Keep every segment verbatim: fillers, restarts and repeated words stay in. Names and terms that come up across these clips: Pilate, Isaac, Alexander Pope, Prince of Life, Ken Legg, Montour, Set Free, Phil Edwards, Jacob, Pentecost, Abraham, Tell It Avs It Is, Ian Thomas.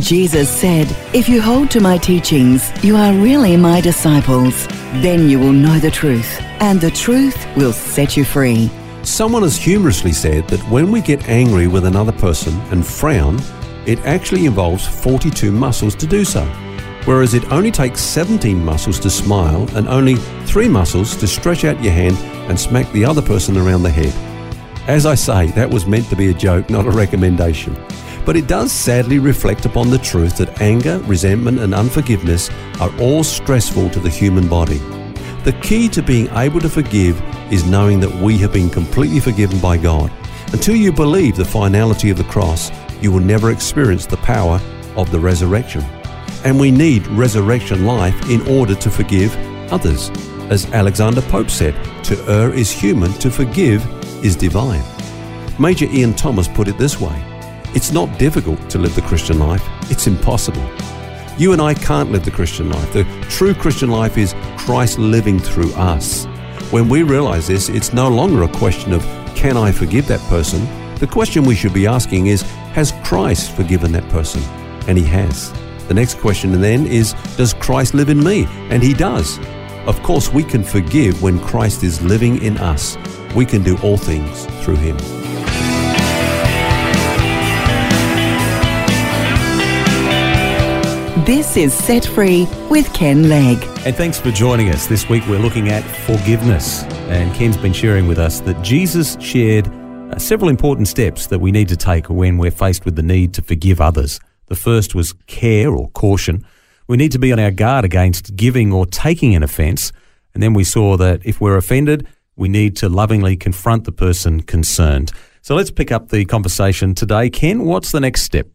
Jesus said, "If you hold to my teachings, you are really my disciples. Then you will know the truth, and the truth will set you free." Someone has humorously said that when we get angry with another person and frown, it actually involves forty-two muscles to do so, whereas it only takes seventeen muscles to smile and only three muscles to stretch out your hand and smack the other person around the head. As I say, that was meant to be a joke, not a recommendation. But it does sadly reflect upon the truth that anger, resentment and unforgiveness are all stressful to the human body. The key to being able to forgive is knowing that we have been completely forgiven by God. Until you believe the finality of the cross, you will never experience the power of the resurrection. And we need resurrection life in order to forgive others. As Alexander Pope said, "To err is human, to forgive is divine." Major Ian Thomas put it this way, "It's not difficult to live the Christian life, it's impossible." You and I can't live the Christian life. The true Christian life is Christ living through us. When we realize this, it's no longer a question of, can I forgive that person? The question we should be asking is, has Christ forgiven that person? And he has. The next question then is, does Christ live in me? And he does. Of course, we can forgive when Christ is living in us. We can do all things through him. This is Set Free with Ken Legg. And thanks for joining us. This week we're looking at forgiveness. And Ken's been sharing with us that Jesus shared uh, several important steps that we need to take when we're faced with the need to forgive others. The first was care or caution. We need to be on our guard against giving or taking an offence. And then we saw that if we're offended, we need to lovingly confront the person concerned. So let's pick up the conversation today. Ken, what's the next step?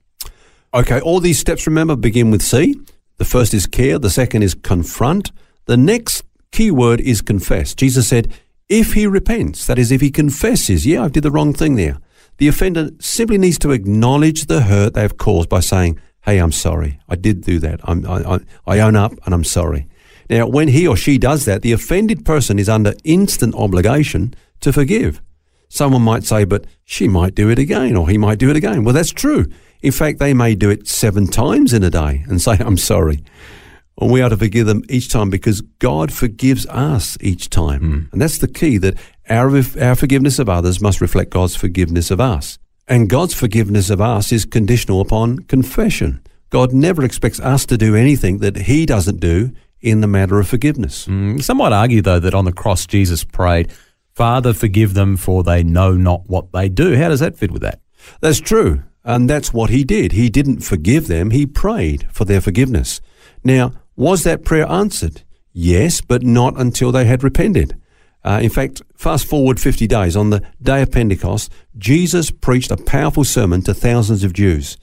Okay, all these steps, remember, begin with C. The first is care. The second is confront. The next key word is confess. Jesus said, if he repents, that is, if he confesses, yeah, I did the wrong thing there. The offender simply needs to acknowledge the hurt they have caused by saying, hey, I'm sorry. I did do that. I'm, I, I, I own up and I'm sorry. Now, when he or she does that, the offended person is under instant obligation to forgive. Someone might say, but she might do it again or he might do it again. Well, that's true. In fact, they may do it seven times in a day and say, I'm sorry. And we are to forgive them each time because God forgives us each time. Mm. And that's the key, that our our forgiveness of others must reflect God's forgiveness of us. And God's forgiveness of us is conditional upon confession. God never expects us to do anything that he doesn't do in the matter of forgiveness. Mm. Some might argue, though, that on the cross Jesus prayed, Father, forgive them for they know not what they do. How does that fit with that? That's true. And that's what he did. He didn't forgive them. He prayed for their forgiveness. Now, was that prayer answered? Yes, but not until they had repented. Uh, in fact, fast forward fifty days, on the day of Pentecost, Jesus preached a powerful sermon to thousands of Jews.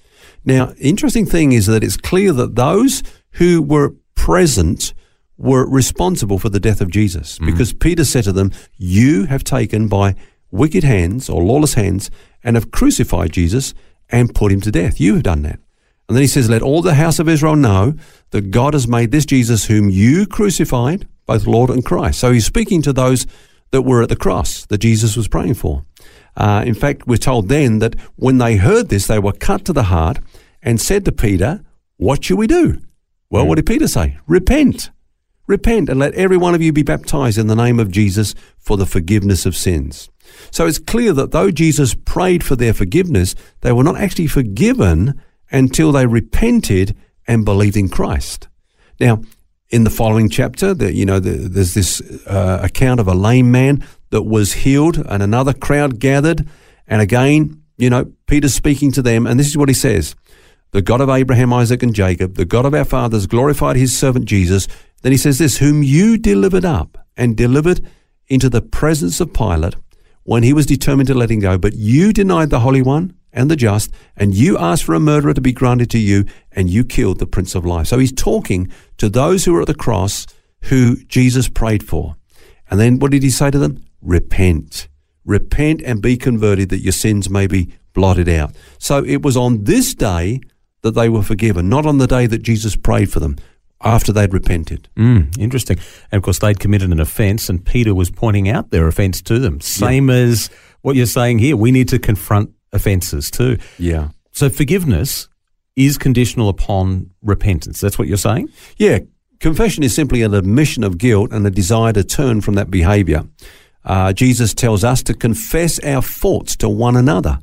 Now, interesting thing is that it's clear that those who were present were responsible for the death of Jesus, mm. because Peter said to them, you have taken by wicked hands or lawless hands and have crucified Jesus and put him to death. You have done that. And then he says, let all the house of Israel know that God has made this Jesus whom you crucified, both Lord and Christ. So he's speaking to those that were at the cross that Jesus was praying for. Uh, in fact, we're told then that when they heard this, they were cut to the heart and said to Peter, what shall we do? Well, yeah. What did Peter say? Repent. Repent and let every one of you be baptized in the name of Jesus for the forgiveness of sins. So it's clear that though Jesus prayed for their forgiveness, they were not actually forgiven until they repented and believed in Christ. Now, in the following chapter, the, you know, the, there's this uh, account of a lame man that was healed and another crowd gathered. And again, you know, Peter's speaking to them, and this is what he says. The God of Abraham, Isaac, and Jacob, the God of our fathers, glorified his servant Jesus. Then he says this, whom you delivered up and delivered into the presence of Pilate, when he was determined to let him go, but you denied the Holy One and the just, and you asked for a murderer to be granted to you, and you killed the Prince of Life. So he's talking to those who were at the cross who Jesus prayed for. And then what did he say to them? Repent. Repent and be converted that your sins may be blotted out. So it was on this day that they were forgiven, not on the day that Jesus prayed for them, after they'd repented. Mm, interesting. And of course, they'd committed an offence, and Peter was pointing out their offence to them. Same yeah. as what you're saying here. We need to confront offences too. Yeah. So forgiveness is conditional upon repentance. That's what you're saying? Yeah. Confession is simply an admission of guilt and a desire to turn from that behaviour. Uh, Jesus tells us to confess our faults to one another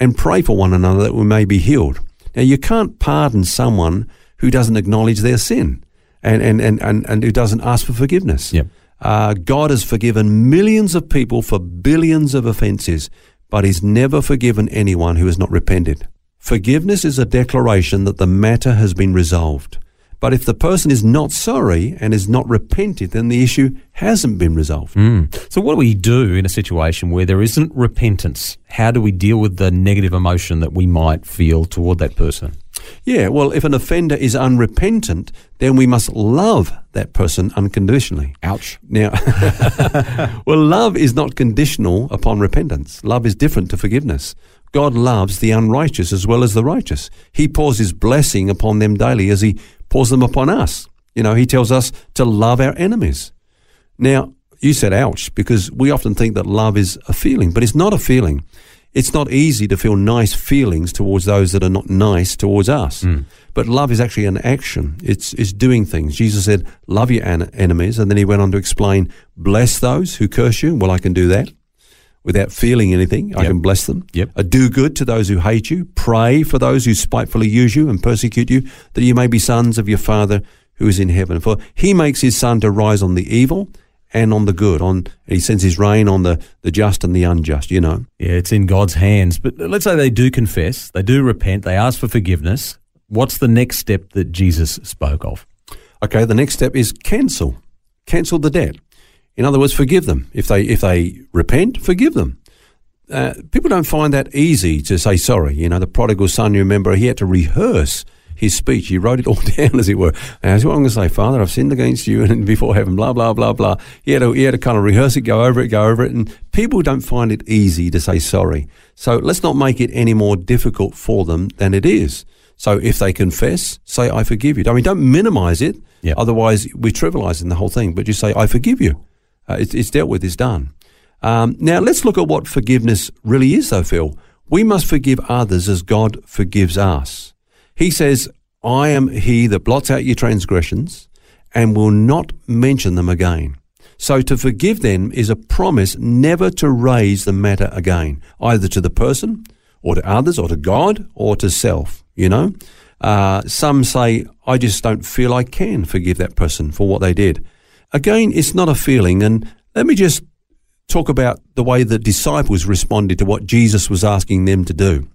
and pray for one another that we may be healed. Now, you can't pardon someone who doesn't acknowledge their sin and and, and, and, and who doesn't ask for forgiveness. Yep. Uh, God has forgiven millions of people for billions of offences, but he's never forgiven anyone who has not repented. Forgiveness is a declaration that the matter has been resolved. But if the person is not sorry and is not repented, then the issue hasn't been resolved. Mm. So what do we do in a situation where there isn't repentance? How do we deal with the negative emotion that we might feel toward that person? Yeah, well, if an offender is unrepentant, then we must love that person unconditionally. Ouch. Now, well, love is not conditional upon repentance. Love is different to forgiveness. God loves the unrighteous as well as the righteous. He pours his blessing upon them daily as he pours them upon us. You know, he tells us to love our enemies. Now, you said ouch, because we often think that love is a feeling, but it's not a feeling. It's not easy to feel nice feelings towards those that are not nice towards us. Mm. But love is actually an action. It's it's doing things. Jesus said, love your an- enemies. And then he went on to explain, bless those who curse you. Well, I can do that without feeling anything. Yep. I can bless them. Yep. I do good to those who hate you. Pray for those who spitefully use you and persecute you, that you may be sons of your Father who is in heaven. For he makes his sun to rise on the evil and on the good. On he sends his rain on the, the just and the unjust, you know. Yeah, it's in God's hands. But let's say they do confess, they do repent, they ask for forgiveness. What's the next step that Jesus spoke of? Okay, the next step is cancel. Cancel the debt. In other words, forgive them. If they if they repent, forgive them. Uh, people don't find that easy to say sorry. You know, the prodigal son, you remember, he had to rehearse his speech. He wrote it all down, as it were. And I said, well, I'm going to say, Father, I've sinned against you and before heaven, blah, blah, blah, blah. He had, to, he had to kind of rehearse it, go over it, go over it. And people don't find it easy to say sorry. So let's not make it any more difficult for them than it is. So if they confess, say, I forgive you. I mean, don't minimize it. Yep. Otherwise, we're trivializing the whole thing. But just say, I forgive you. Uh, it's, it's dealt with. It's done. Um, now, let's look at what forgiveness really is, though, Phil. We must forgive others as God forgives us. He says, I am he that blots out your transgressions and will not mention them again. So to forgive them is a promise never to raise the matter again, either to the person or to others or to God or to self, you know. Uh, some say, I just don't feel I can forgive that person for what they did. Again, it's not a feeling. And let me just talk about the way the disciples responded to what Jesus was asking them to do.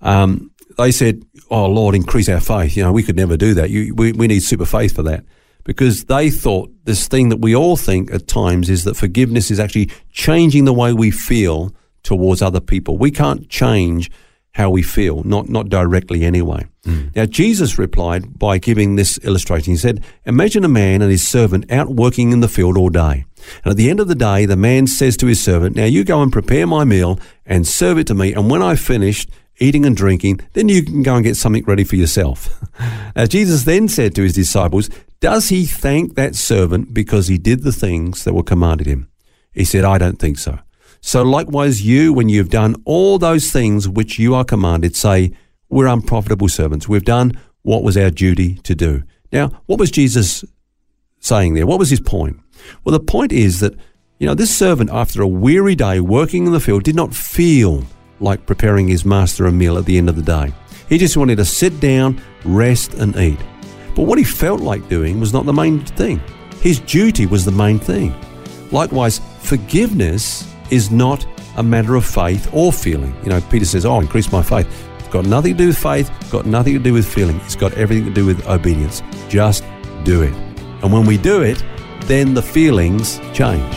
Um, They said, oh, Lord, increase our faith. You know, we could never do that. You, we, we need super faith for that. Because they thought this thing that we all think at times is that forgiveness is actually changing the way we feel towards other people. We can't change how we feel, not not directly anyway. Mm. Now, Jesus replied by giving this illustration. He said, imagine a man and his servant out working in the field all day. And at the end of the day, the man says to his servant, now you go and prepare my meal and serve it to me. And when I've finished eating and drinking, then you can go and get something ready for yourself. Now, Jesus then said to his disciples, does he thank that servant because he did the things that were commanded him? He said, I don't think so. So likewise you, when you've done all those things which you are commanded, say, we're unprofitable servants. We've done what was our duty to do. Now, what was Jesus saying there? What was his point? Well, the point is that, you know, this servant, after a weary day working in the field, did not feel like preparing his master a meal at the end of the day. He just wanted to sit down, rest and eat. But what he felt like doing was not the main thing. His duty was the main thing. Likewise, forgiveness is not a matter of faith or feeling. You know, Peter says, oh, increase my faith. It's got nothing to do with faith, got nothing to do with feeling. It's got everything to do with obedience. Just do it. And when we do it, then the feelings change.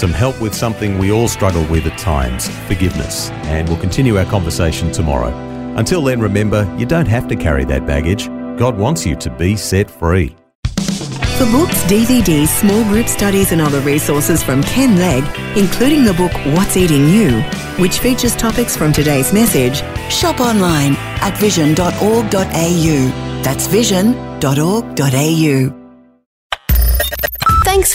some help with something we all struggle with at times, forgiveness. And we'll continue our conversation tomorrow. Until then, remember, you don't have to carry that baggage. God wants you to be set free. For books, D V Ds, small group studies and other resources from Ken Legg, including the book What's Eating You, which features topics from today's message, shop online at vision dot org dot a u. That's vision dot org dot a u. Thanks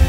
u.